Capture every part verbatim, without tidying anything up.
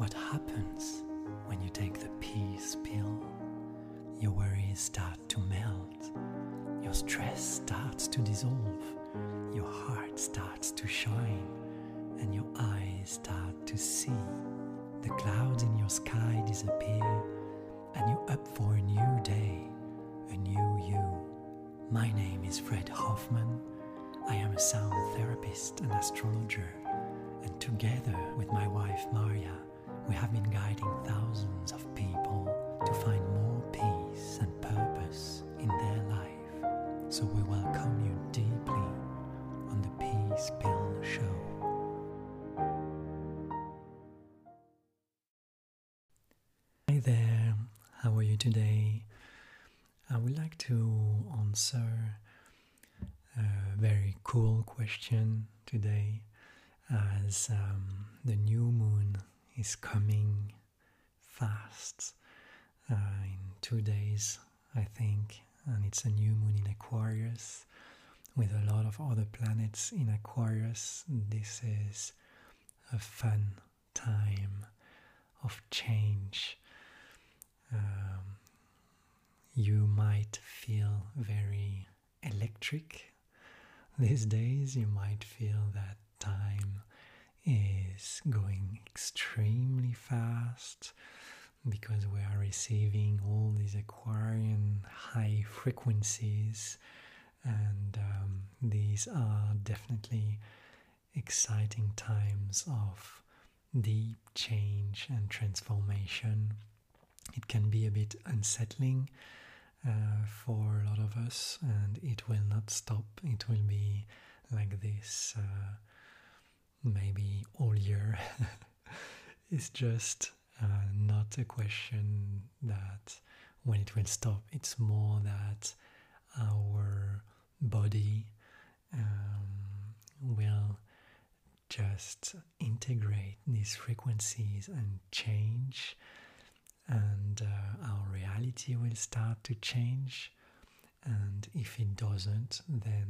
What happens when you take the peace pill? Your worries start to melt, your stress starts to dissolve, your heart starts to shine, and your eyes start to see. The clouds in your sky disappear, and you're up for a new day, a new you. My name is Fred Hoffman. I am a sound therapist and astrologer, and together with my wife Maria, we have been guiding thousands of people to find more peace and purpose in their life. So we welcome you deeply on the Peace Pill Show. Hi there, how are you today? I would like to answer a very cool question today, as um, the new moon is coming fast uh, in two days, I think, and it's a new moon in Aquarius with a lot of other planets in Aquarius. This is a fun time of change. Um, you might feel very electric these days. You might feel that time is going extremely fast because we are receiving all these Aquarian high frequencies, and um, these are definitely exciting times of deep change and transformation. It can be a bit unsettling uh, for a lot of us, and it will not stop. It will be like this uh, maybe all year. It's just uh, not a question that when it will stop. It's more that our body um, will just integrate these frequencies and change, and uh, our reality will start to change. And if it doesn't, then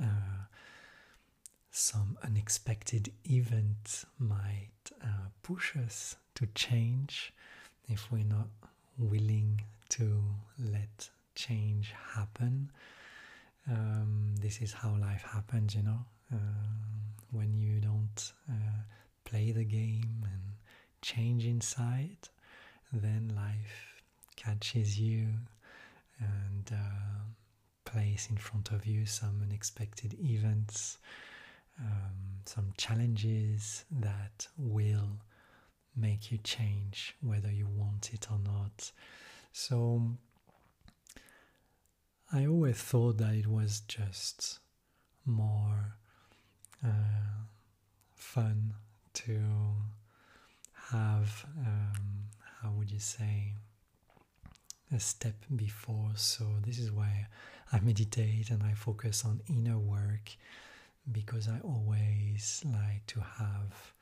uh, some unexpected event might uh, push us to change if we're not willing to let change happen. Um, this is how life happens, you know, uh, when you don't uh, play the game and change inside, then life catches you and uh, plays in front of you some unexpected events. Um, some challenges that will make you change whether you want it or not. So I always thought that it was just more uh, fun to have, um, how would you say, a step before. So this is why I meditate and I focus on inner work, because I always like to have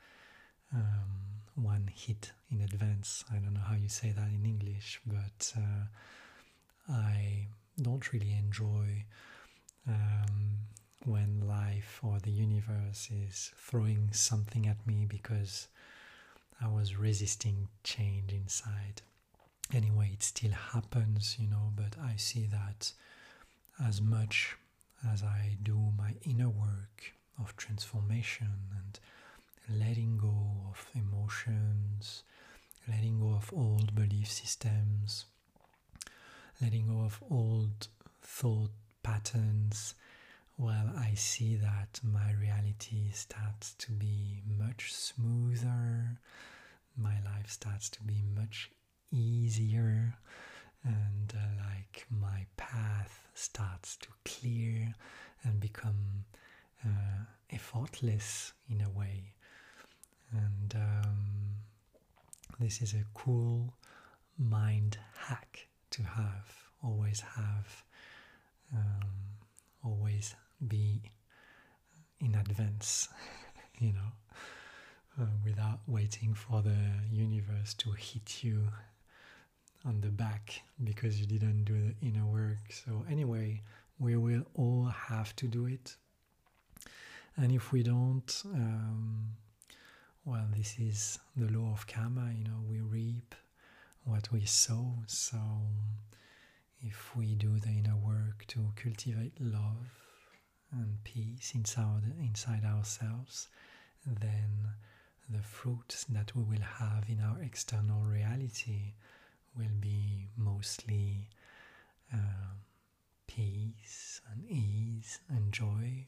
um, one hit in advance. I don't know how you say that in English, but uh, I don't really enjoy um, when life or the universe is throwing something at me because I was resisting change inside. Anyway, it still happens, you know, but I see that as much as I do my inner work of transformation and letting go of emotions, letting go of old belief systems, letting go of old thought patterns, well, I see that my reality starts to be much smoother, my life starts to be much easier, and uh, like my path starts to clear and become uh, effortless in a way. And um, this is a cool mind hack to have. Always have, um, always be in advance, you know, uh, without waiting for the universe to hit you on the back because you didn't do the inner work. So anyway, we will all have to do it, and if we don't, um, well, this is the law of karma, you know, we reap what we sow. So if we do the inner work to cultivate love and peace inside, inside ourselves, then the fruits that we will have in our external reality will be mostly uh, peace and ease and joy.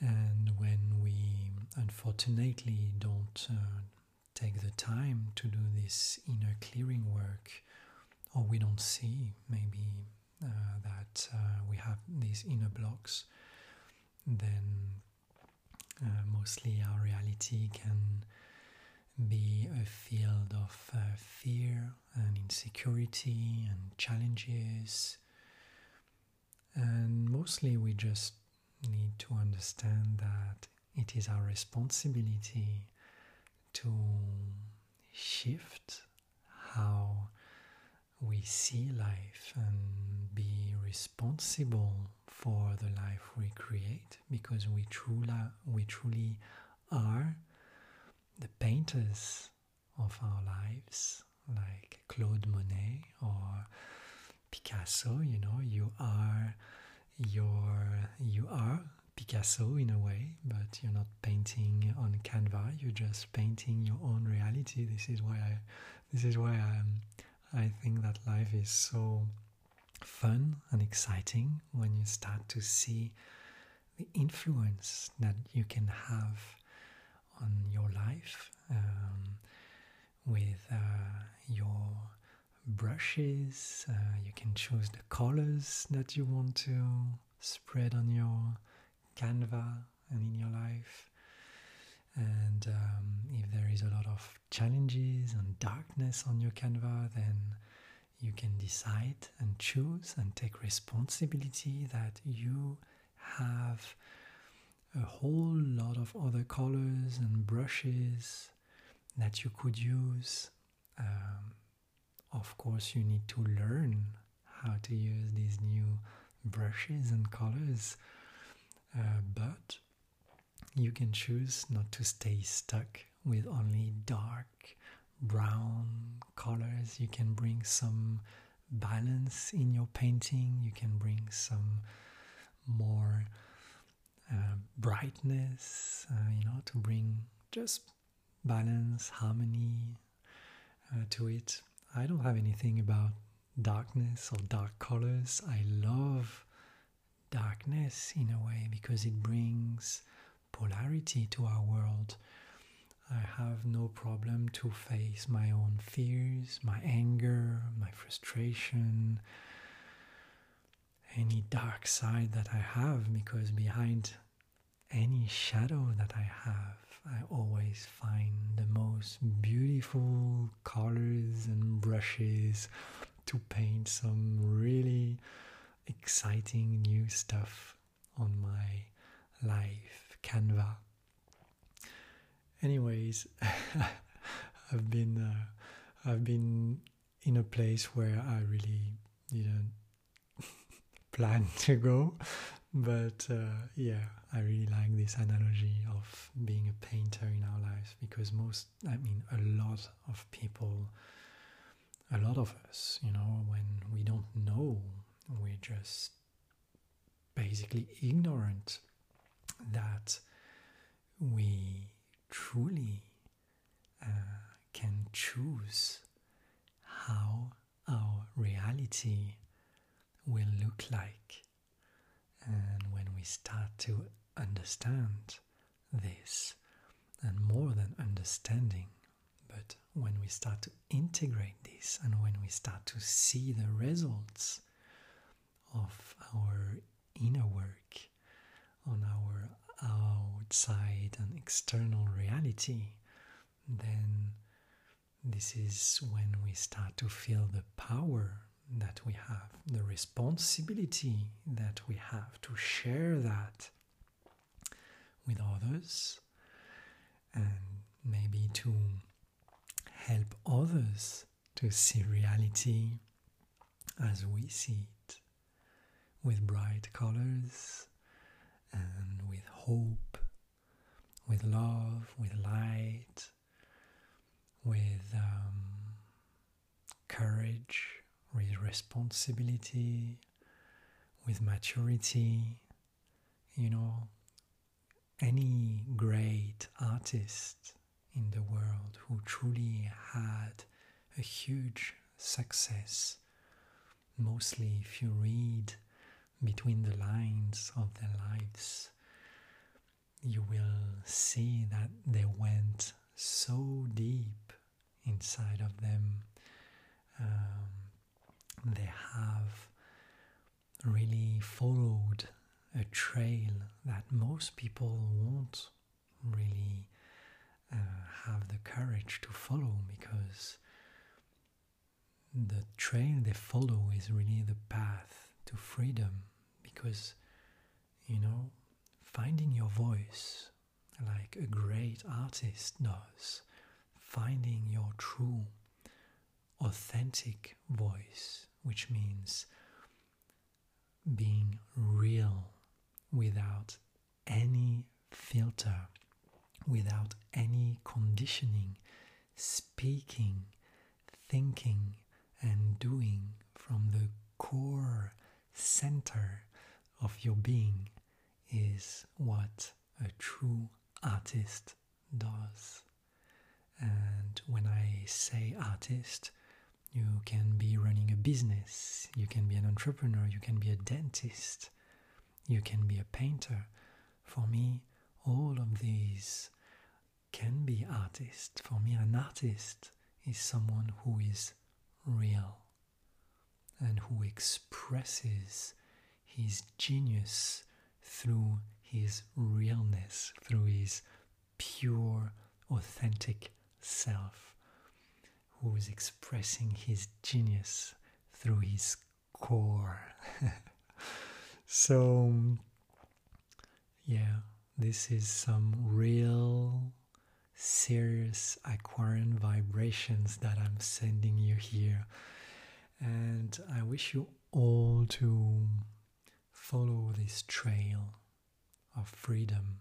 And when we unfortunately don't uh, take the time to do this inner clearing work, or we don't see maybe uh, that uh, we have these inner blocks, then uh, mostly our reality can be a field of uh, fear and insecurity and challenges. And mostly we just need to understand that it is our responsibility to shift how we see life and be responsible for the life we create, because we truly, we truly are the painters of our lives, like Claude Monet or Picasso. You know, you are your you are Picasso in a way, but you're not painting on Canva. You're just painting your own reality. This is why I, this is why I'm. I think that life is so fun and exciting when you start to see the influence that you can have on your life um, with uh, your brushes. Uh, you can choose the colors that you want to spread on your Canva and in your life. And um, if there is a lot of challenges and darkness on your Canva, then you can decide and choose and take responsibility that you have a whole lot of other colors and brushes that you could use. Um, of course, you need to learn how to use these new brushes and colors, uh, but you can choose not to stay stuck with only dark brown colors. You can bring some balance in your painting. You can bring some more uh, brightness, uh, you know, to bring just balance, harmony uh, to it. I don't have anything about darkness or dark colors. I love darkness in a way because it brings polarity to our world. I have no problem to face my own fears, my anger, my frustration, any dark side that I have, because behind any shadow that I have, I always find the most beautiful colors and brushes to paint some really exciting new stuff on my life Canva. Anyways, I've been uh, I've been in a place where I really didn't plan to go, but uh, yeah, I really like this analogy of being a painter in our lives, because most, I mean, a lot of people, a lot of us, you know, when we don't know, we're just basically ignorant that we truly uh, can choose how our reality will look like. And when we start to understand this, and more than understanding, but when we start to integrate this, and when we start to see the results of our inner work on our outside and external reality, then this is when we start to feel the power that we have, the responsibility that we have to share that with others, and maybe to help others to see reality as we see it, with bright colors and with hope, with love, with light, with um, courage, with responsibility, with maturity. You know, any great artist in the world who truly had a huge success, mostly if you read between the lines of their lives, you will see that they went so deep inside of them. Um, they have really followed a trail that most people won't really uh, have the courage to follow, because the trail they follow is really the path to freedom. Because, you know, finding your voice, like a great artist does, finding your true, authentic voice, which means being real without any filter, without any conditioning, speaking, thinking, and doing from the core center of your being, is what a true artist does. And when I say artist, you can be running a business, you can be an entrepreneur, you can be a dentist, you can be a painter. For me, all of these can be artists. For me, an artist is someone who is real and who expresses his genius through his realness, through his pure, authentic self, who is expressing his genius through his core. So, yeah, this is some real, serious Aquarian vibrations that I'm sending you here. And I wish you all to follow this trail of freedom.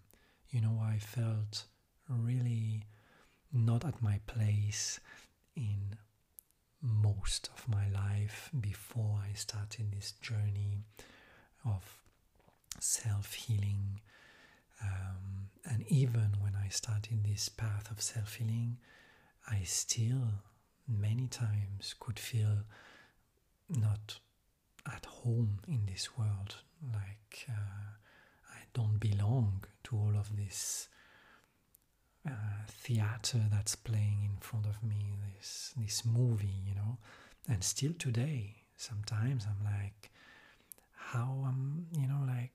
You know, I felt really not at my place in most of my life before I started this journey of self-healing. Um, and even when I started this path of self-healing, I still many times could feel not at home in this world, like uh, I don't belong to all of this uh, theater that's playing in front of me, this this movie, you know. And still today, sometimes I'm like, how am, you know, like,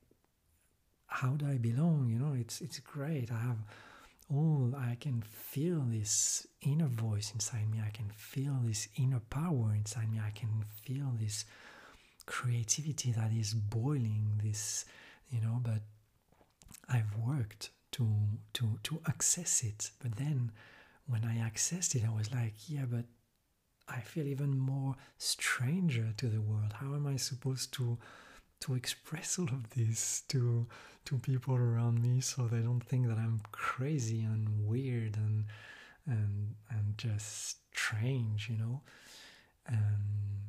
how do I belong? You know, it's it's great. I have all, I can feel this inner voice inside me. I can feel this inner power inside me. I can feel this creativity that is boiling, this, you know, but I've worked to to to access it. But then when I accessed it, I was like, yeah, but I feel even more stranger to the world. How am I supposed to to express all of this to to people around me, so they don't think that I'm crazy and weird and and and just strange, you know? And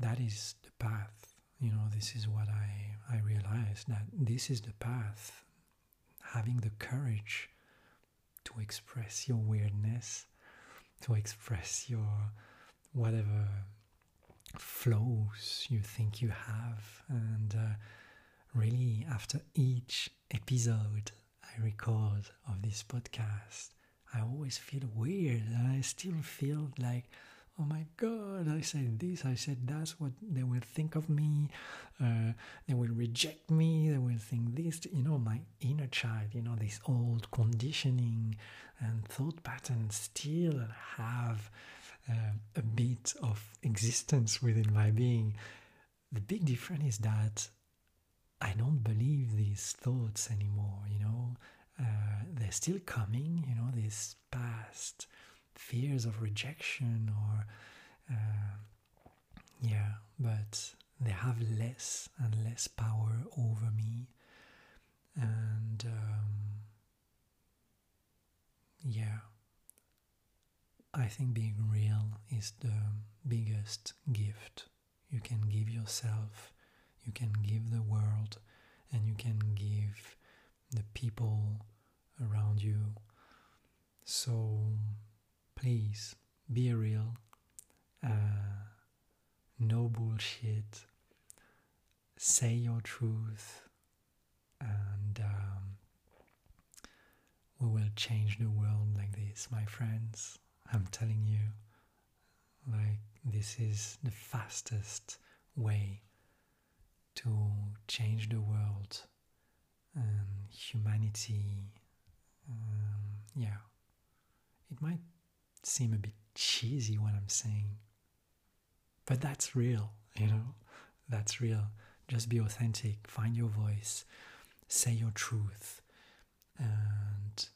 that is the path, you know. This is what I, I realized, that this is the path, having the courage to express your weirdness, to express your whatever flows you think you have. And uh, really, after each episode I record of this podcast, I always feel weird, and I still feel like, oh my God, I said this, I said that's what they will think of me, uh, they will reject me, they will think this, you know, my inner child, you know, this old conditioning and thought patterns still have uh, a bit of existence within my being. The big difference is that I don't believe these thoughts anymore, you know, uh, they're still coming, you know, this past fears of rejection or uh, yeah, but they have less and less power over me. And um, yeah, I think being real is the biggest gift you can give yourself, you can give the world, and you can give the people around you. So please be real, uh, no bullshit, say your truth, and um, we will change the world like this, my friends. I'm telling you, like, this is the fastest way to change the world and humanity. Um, yeah, it might seem a bit cheesy what I'm saying, but that's real, you know, that's real. Just be authentic, find your voice, say your truth, and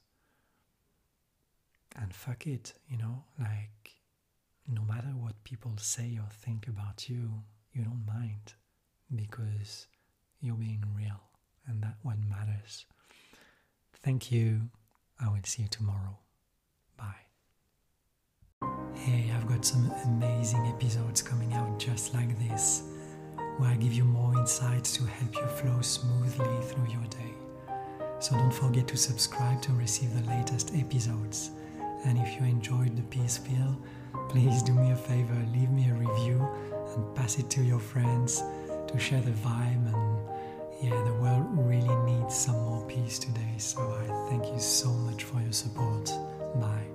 and fuck it, you know, like, no matter what people say or think about you, you don't mind, because you're being real, and that's what matters. Thank you, I will see you tomorrow, bye. Hey, I've got some amazing episodes coming out just like this, where I give you more insights to help you flow smoothly through your day. So don't forget to subscribe to receive the latest episodes. And if you enjoyed the Peace Pill, please do me a favor, leave me a review and pass it to your friends to share the vibe. And yeah, the world really needs some more peace today. So I thank you so much for your support. Bye.